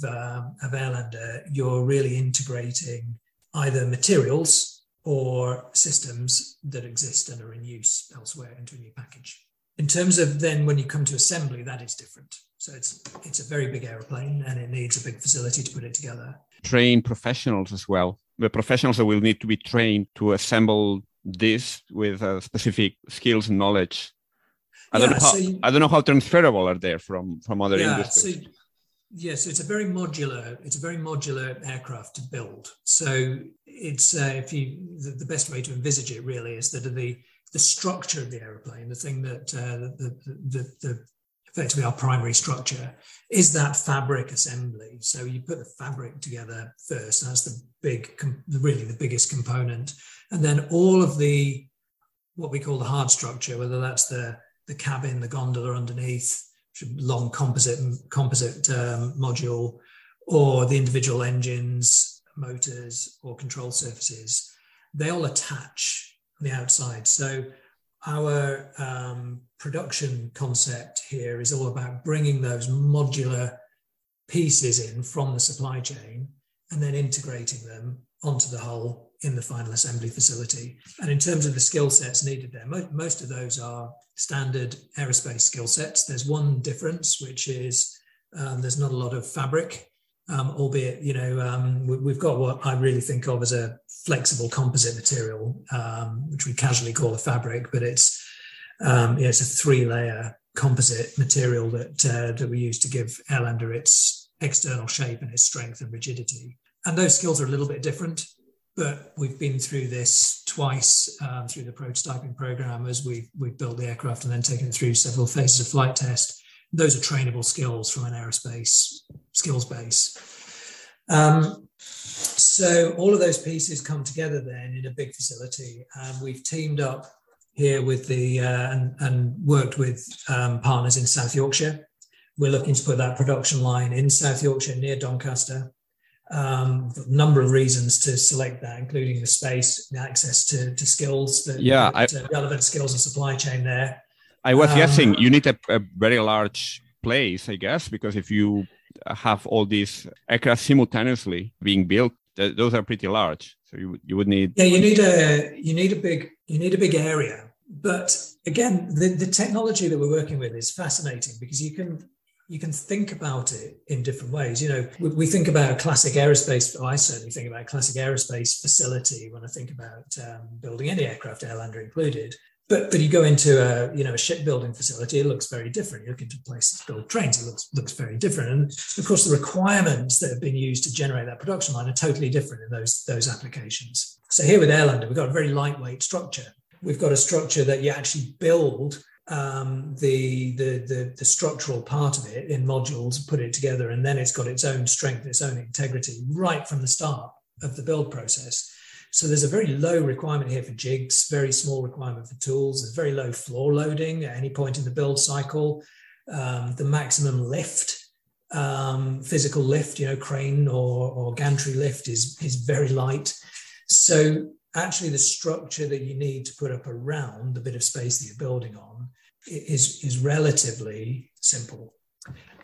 Airlander, you're really integrating either materials or systems that exist and are in use elsewhere into a new package. In terms of then when you come to assembly, that is different. So it's a very big aeroplane and it needs a big facility to put it together. Train professionals as well. The professionals that will need to be trained to assemble this with specific skills and knowledge. I don't know how transferable are they from other industries. So, yes, it's a very modular aircraft to build. So it's the best way to envisage it really is that the structure of the aeroplane, the thing that the effectively our primary structure is that fabric assembly. So you put the fabric together first. That's the biggest component, and then all of the what we call the hard structure, whether that's the cabin, the gondola underneath, long composite module, or the individual engines, motors, or control surfaces, they all attach on the outside. So our production concept here is all about bringing those modular pieces in from the supply chain and then integrating them onto the hull in the final assembly facility. And in terms of the skill sets needed there, most of those are standard aerospace skill sets. There's one difference, which is there's not a lot of fabric, albeit, we've got what I really think of as a flexible composite material, which we casually call a fabric, but it's a 3-layer composite material that we use to give Airlander its external shape and its strength and rigidity. And those skills are a little bit different. But we've been through this twice through the prototyping program as we've built the aircraft and then taken it through several phases of flight test. Those are trainable skills from an aerospace skills base. So all of those pieces come together then in a big facility. We've teamed up here with and worked with partners in South Yorkshire. We're looking to put that production line in South Yorkshire near Doncaster. A number of reasons to select that, including the space, the access to skills, relevant skills and supply chain there. I was guessing you need a very large place, I guess, because if you have all these aircraft simultaneously being built, those are pretty large. So you would need. Yeah, you need a big area. But again, the technology that we're working with is fascinating because you can think about it in different ways. You know, we think about I certainly think about a classic aerospace facility when I think about building any aircraft, Airlander included. But you go into a shipbuilding facility, it looks very different. You look into places to build trains, it looks very different. And of course, the requirements that have been used to generate that production line are totally different in those applications. So here with Airlander, we've got a very lightweight structure. We've got a structure that you actually build the structural part of it in modules, put it together, and then it's got its own strength, its own integrity right from the start of the build process. So there's a very low requirement here for jigs, very small requirement for tools, there's very low floor loading at any point in the build cycle. The maximum lift, physical lift, crane or gantry lift is very light. So actually the structure that you need to put up around the bit of space that you're building on is relatively simple.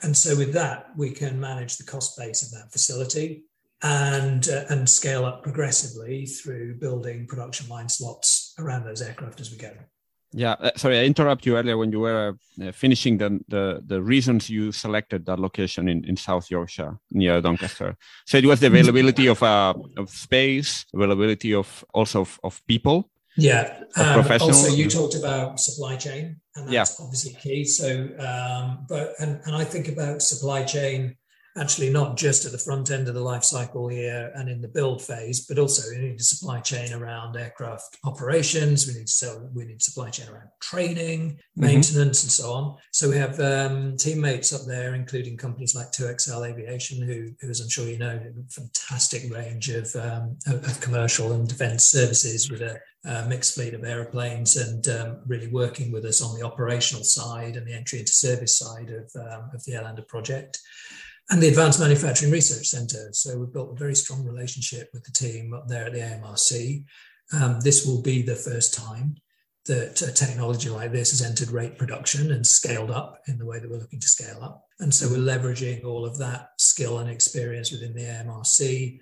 And so with that, we can manage the cost base of that facility and scale up progressively through building production line slots around those aircraft as we go. Yeah, sorry, I interrupted you earlier when you were finishing the reasons you selected that location in South Yorkshire, near Doncaster. So it was the availability of space, availability of people. Yeah. Professionals. Also, you talked about supply chain, and that's obviously key. So, I think about supply chain actually not just at the front end of the life cycle here and in the build phase, but also we need a supply chain around aircraft operations. We need supply chain around training, maintenance, and so on. So we have teammates up there, including companies like 2XL Aviation, who as I'm sure you know, have a fantastic range of commercial and defence services with a mixed fleet of aeroplanes, and really working with us on the operational side and the entry into service side of the Airlander project. And the Advanced Manufacturing Research Centre. So we've built a very strong relationship with the team up there at the AMRC. This will be the first time that a technology like this has entered rate production and scaled up in the way that we're looking to scale up. And so we're leveraging all of that skill and experience within the AMRC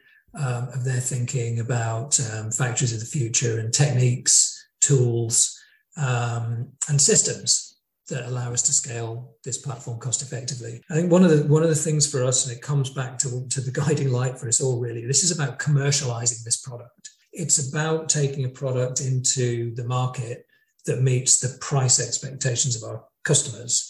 of their thinking about factories of the future and techniques, tools, and systems that allow us to scale this platform cost effectively. I think one of the things for us, and it comes back to the guiding light for us all really, this is about commercializing this product. It's about taking a product into the market that meets the price expectations of our customers.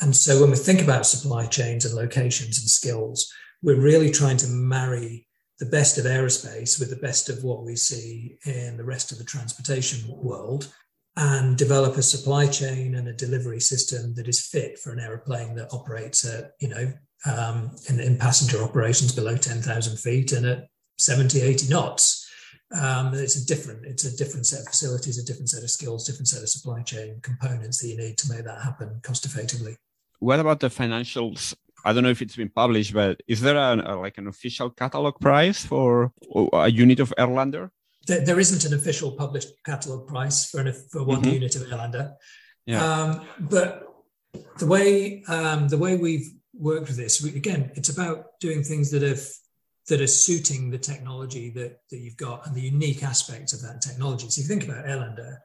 And so when we think about supply chains and locations and skills, we're really trying to marry the best of aerospace with the best of what we see in the rest of the transportation world, and develop a supply chain and a delivery system that is fit for an aeroplane that operates at, in passenger operations below 10,000 feet and at 70, 80 knots. It's a different set of facilities, a different set of skills, different set of supply chain components that you need to make that happen cost effectively. What about the financials? I don't know if it's been published, but is there an official catalog price for a unit of Airlander? There isn't an official published catalogue price for one unit of Airlander, but the way we've worked with this, again, it's about doing things that are suiting the technology that you've got and the unique aspects of that technology. So if you think about Airlander,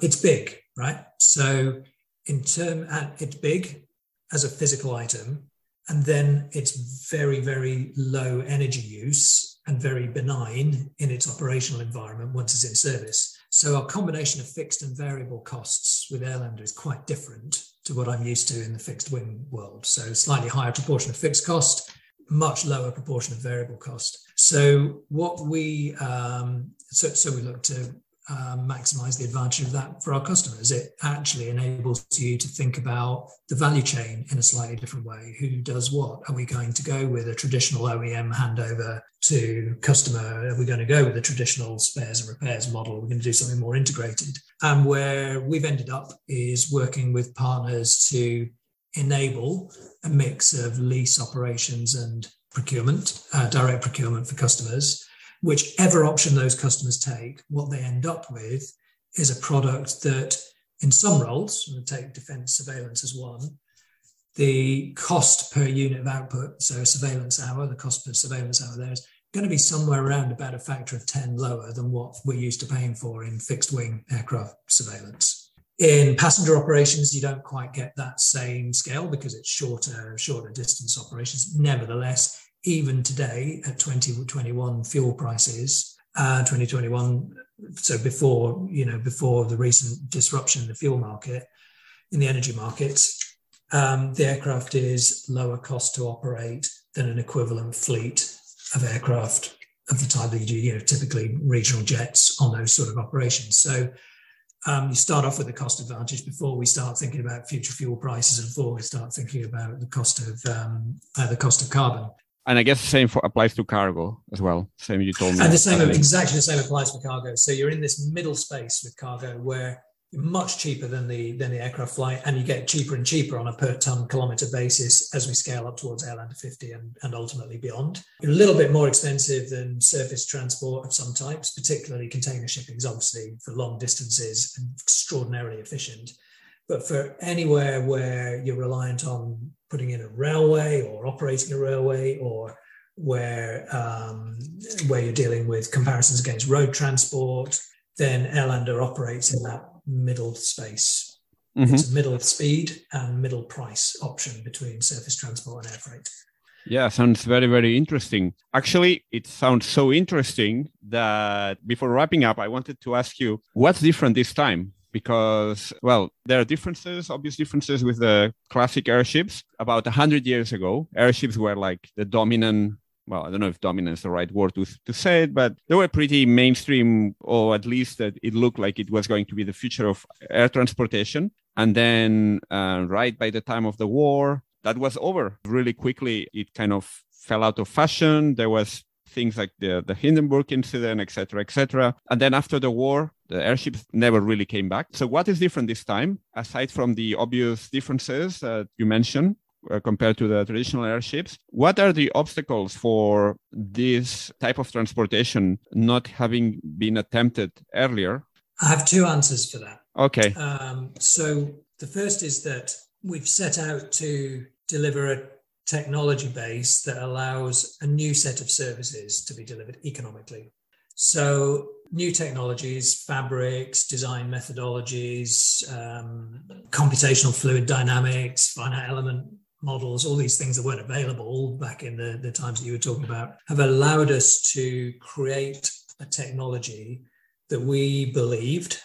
it's big, right? So it's big as a physical item, and then it's very, very low energy use and very benign in its operational environment once it's in service. So our combination of fixed and variable costs with Airlander is quite different to what I'm used to in the fixed wing world. So slightly higher proportion of fixed cost, much lower proportion of variable cost. So what we look to maximize the advantage of that for our customers. It actually enables you to think about the value chain in a slightly different way. Who does what? Are we going to go with a traditional OEM handover to customer? Are we going to go with a traditional spares and repairs model? Are we going to do something more integrated? And where we've ended up is working with partners to enable a mix of lease operations and procurement, direct procurement for customers. Whichever option those customers take, what they end up with is a product that in some roles, and take defence surveillance as one, the cost per unit of output, so a surveillance hour, the cost per surveillance hour there is going to be somewhere around about a factor of 10 lower than what we're used to paying for in fixed wing aircraft surveillance. In passenger operations, you don't quite get that same scale because it's shorter distance operations. Nevertheless, even today at 2021 fuel prices, 2021, so before the recent disruption in the fuel market, in the energy markets, the aircraft is lower cost to operate than an equivalent fleet of aircraft of the type that you do, typically regional jets on those sort of operations. So you start off with the cost advantage before we start thinking about future fuel prices and before we start thinking about the cost of carbon. And I guess the same applies to cargo as well. Same you told me. And exactly the same applies for cargo. So you're in this middle space with cargo where you're much cheaper than the aircraft flight, and you get cheaper and cheaper on a per ton kilometre basis as we scale up towards Airlander 50 and ultimately beyond. A little bit more expensive than surface transport of some types, particularly container shipping is obviously for long distances and extraordinarily efficient. But for anywhere where you're reliant on putting in a railway or operating a railway, or where you're dealing with comparisons against road transport, then Airlander operates in that middle space. Mm-hmm. It's a middle speed and middle price option between surface transport and air freight. Yeah, sounds very, very interesting. Actually, it sounds so interesting that before wrapping up, I wanted to ask you, what's different this time? Because, well, there are obvious differences with the classic airships. About 100 years ago, airships were like the dominant, well, I don't know if dominant is the right word to say it, but they were pretty mainstream, or at least that it looked like it was going to be the future of air transportation. And then right by the time of the war, that was over. Really quickly, it kind of fell out of fashion. There was things like the Hindenburg incident, et cetera, et cetera. And then after the war, the airships never really came back. So what is different this time, aside from the obvious differences that you mentioned compared to the traditional airships? What are the obstacles for this type of transportation not having been attempted earlier? I have two answers for that. Okay. So the first is that we've set out to deliver a technology base that allows a new set of services to be delivered economically. So new technologies, fabrics, design methodologies, computational fluid dynamics, finite element models, all these things that weren't available back in the times that you were talking about, have allowed us to create a technology that we believed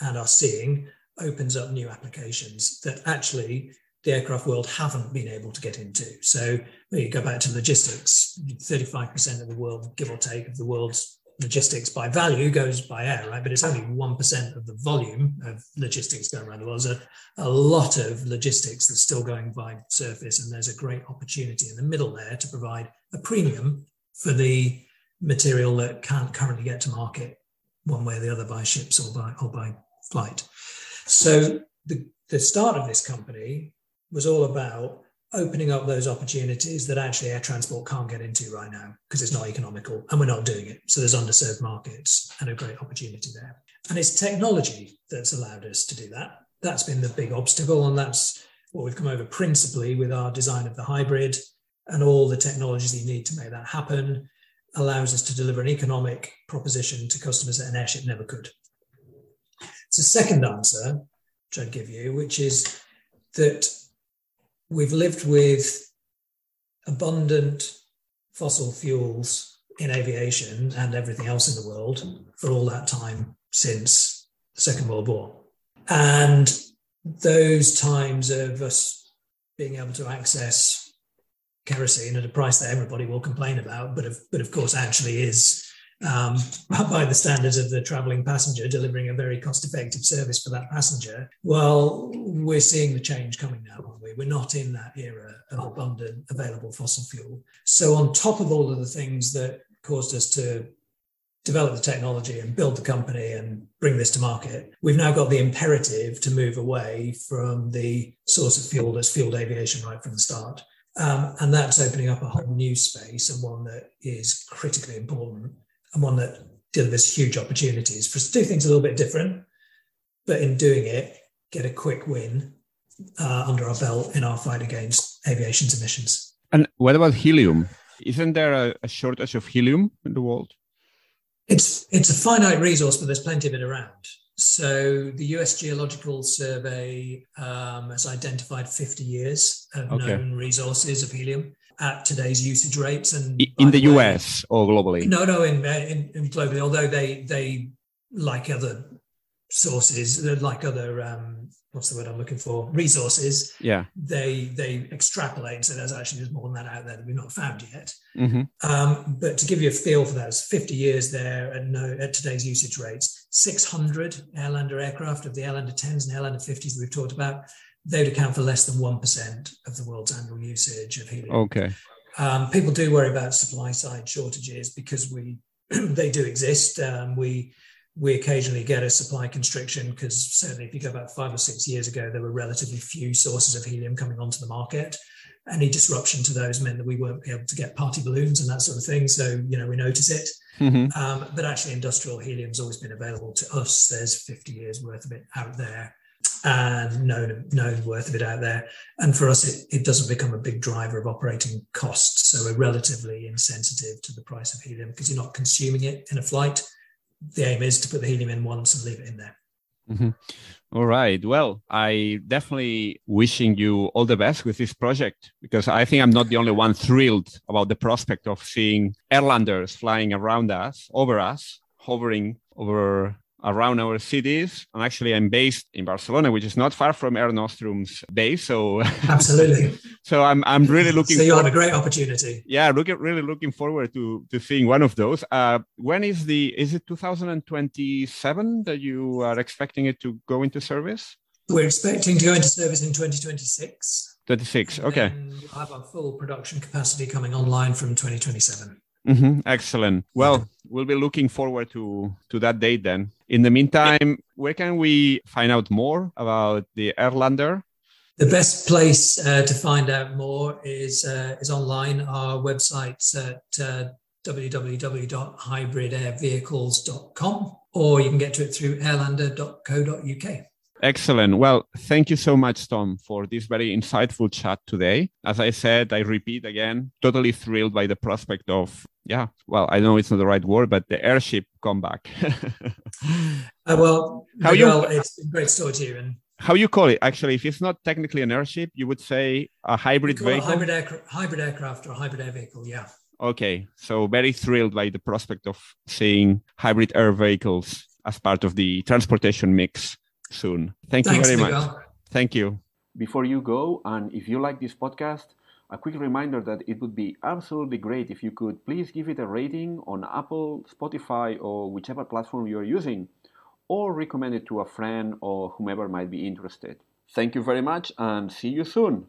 and are seeing opens up new applications that actually the aircraft world haven't been able to get into. So when you go back to logistics, 35% of the world, give or take, of the world's logistics by value goes by air, right? But it's only 1% of the volume of logistics going around the world. There's a lot of logistics that's still going by surface, and there's a great opportunity in the middle there to provide a premium for the material that can't currently get to market one way or the other by ships or by flight. So the start of this company was all about opening up those opportunities that actually air transport can't get into right now because it's not economical and we're not doing it. So there's underserved markets and a great opportunity there. And it's technology that's allowed us to do that. That's been the big obstacle, and that's what we've come over principally with our design of the hybrid, and all the technologies that you need to make that happen allows us to deliver an economic proposition to customers that an airship never could. It's the second answer, which I'd give you, which is that we've lived with abundant fossil fuels in aviation and everything else in the world for all that time since the Second World War. And those times of us being able to access kerosene at a price that everybody will complain about, but of course actually is, by the standards of the travelling passenger, delivering a very cost-effective service for that passenger. Well, we're seeing the change coming now, aren't we? We're not in that era of abundant available fossil fuel. So on top of all of the things that caused us to develop the technology and build the company and bring this to market, we've now got the imperative to move away from the source of fuel that's fueled aviation right from the start And that's opening up a whole new space, and one that is critically important, and one that delivers huge opportunities for us to do things a little bit different, but in doing it, get a quick win under our belt in our fight against aviation's emissions. And what about helium? Isn't there a shortage of helium in the world? It's a finite resource, but there's plenty of it around. So the US Geological Survey has identified 50 years of known resources of helium at today's usage rates. And in the US or globally? No, in globally, although they like other sources, like other, what's the word I'm looking for, resources, they extrapolate. So there's more than that out there that we've not found yet. Mm-hmm. But to give you a feel for that, it's 50 years there at today's usage rates. 600 Airlander aircraft of the Airlander 10s and Airlander 50s that we've talked about, they would account for less than 1% of the world's annual usage of helium. Okay. People do worry about supply side shortages because they do exist. We occasionally get a supply constriction because certainly if you go back 5 or 6 years ago, there were relatively few sources of helium coming onto the market. Any disruption to those meant that we weren't able to get party balloons and that sort of thing. So, we notice it. Mm-hmm. But actually industrial helium's always been available to us. There's 50 years worth of it out there and known worth of it out there. And for us, it doesn't become a big driver of operating costs. So we're relatively insensitive to the price of helium because you're not consuming it in a flight. The aim is to put the helium in once and leave it in there. Mm-hmm. All right. Well, I definitely wishing you all the best with this project, because I think I'm not the only one thrilled about the prospect of seeing Airlanders flying around us, over us, hovering over around our cities. And actually, I'm based in Barcelona, which is not far from Air Nostrum's base. So absolutely. So I'm really looking. So you have a great opportunity. Yeah, really looking forward to seeing one of those. When is it 2027 that you are expecting it to go into service? We're expecting to go into service in 2026. 26. Okay. We'll have our full production capacity coming online from 2027. Mm-hmm. Excellent. Well, we'll be looking forward to that date then. In the meantime, where can we find out more about the Airlander? The best place to find out more is online. Our website's at www.hybridairvehicles.com, or you can get to it through airlander.co.uk. Excellent. Well, thank you so much, Tom, for this very insightful chat today. As I said, I repeat again, totally thrilled by the prospect of, I know it's not the right word, but the airship comeback. It's been great to talk to you. And how you call it? Actually, if it's not technically an airship, you would say a hybrid vehicle? Hybrid aircraft or a hybrid air vehicle, yeah. Okay. So very thrilled by the prospect of seeing hybrid air vehicles as part of the transportation mix soon. Thanks you very much. Thank you. Before you go, and if you like this podcast, a quick reminder that it would be absolutely great if you could please give it a rating on Apple, Spotify, or whichever platform you're using, or recommend it to a friend or whomever might be interested. Thank you very much and see you soon.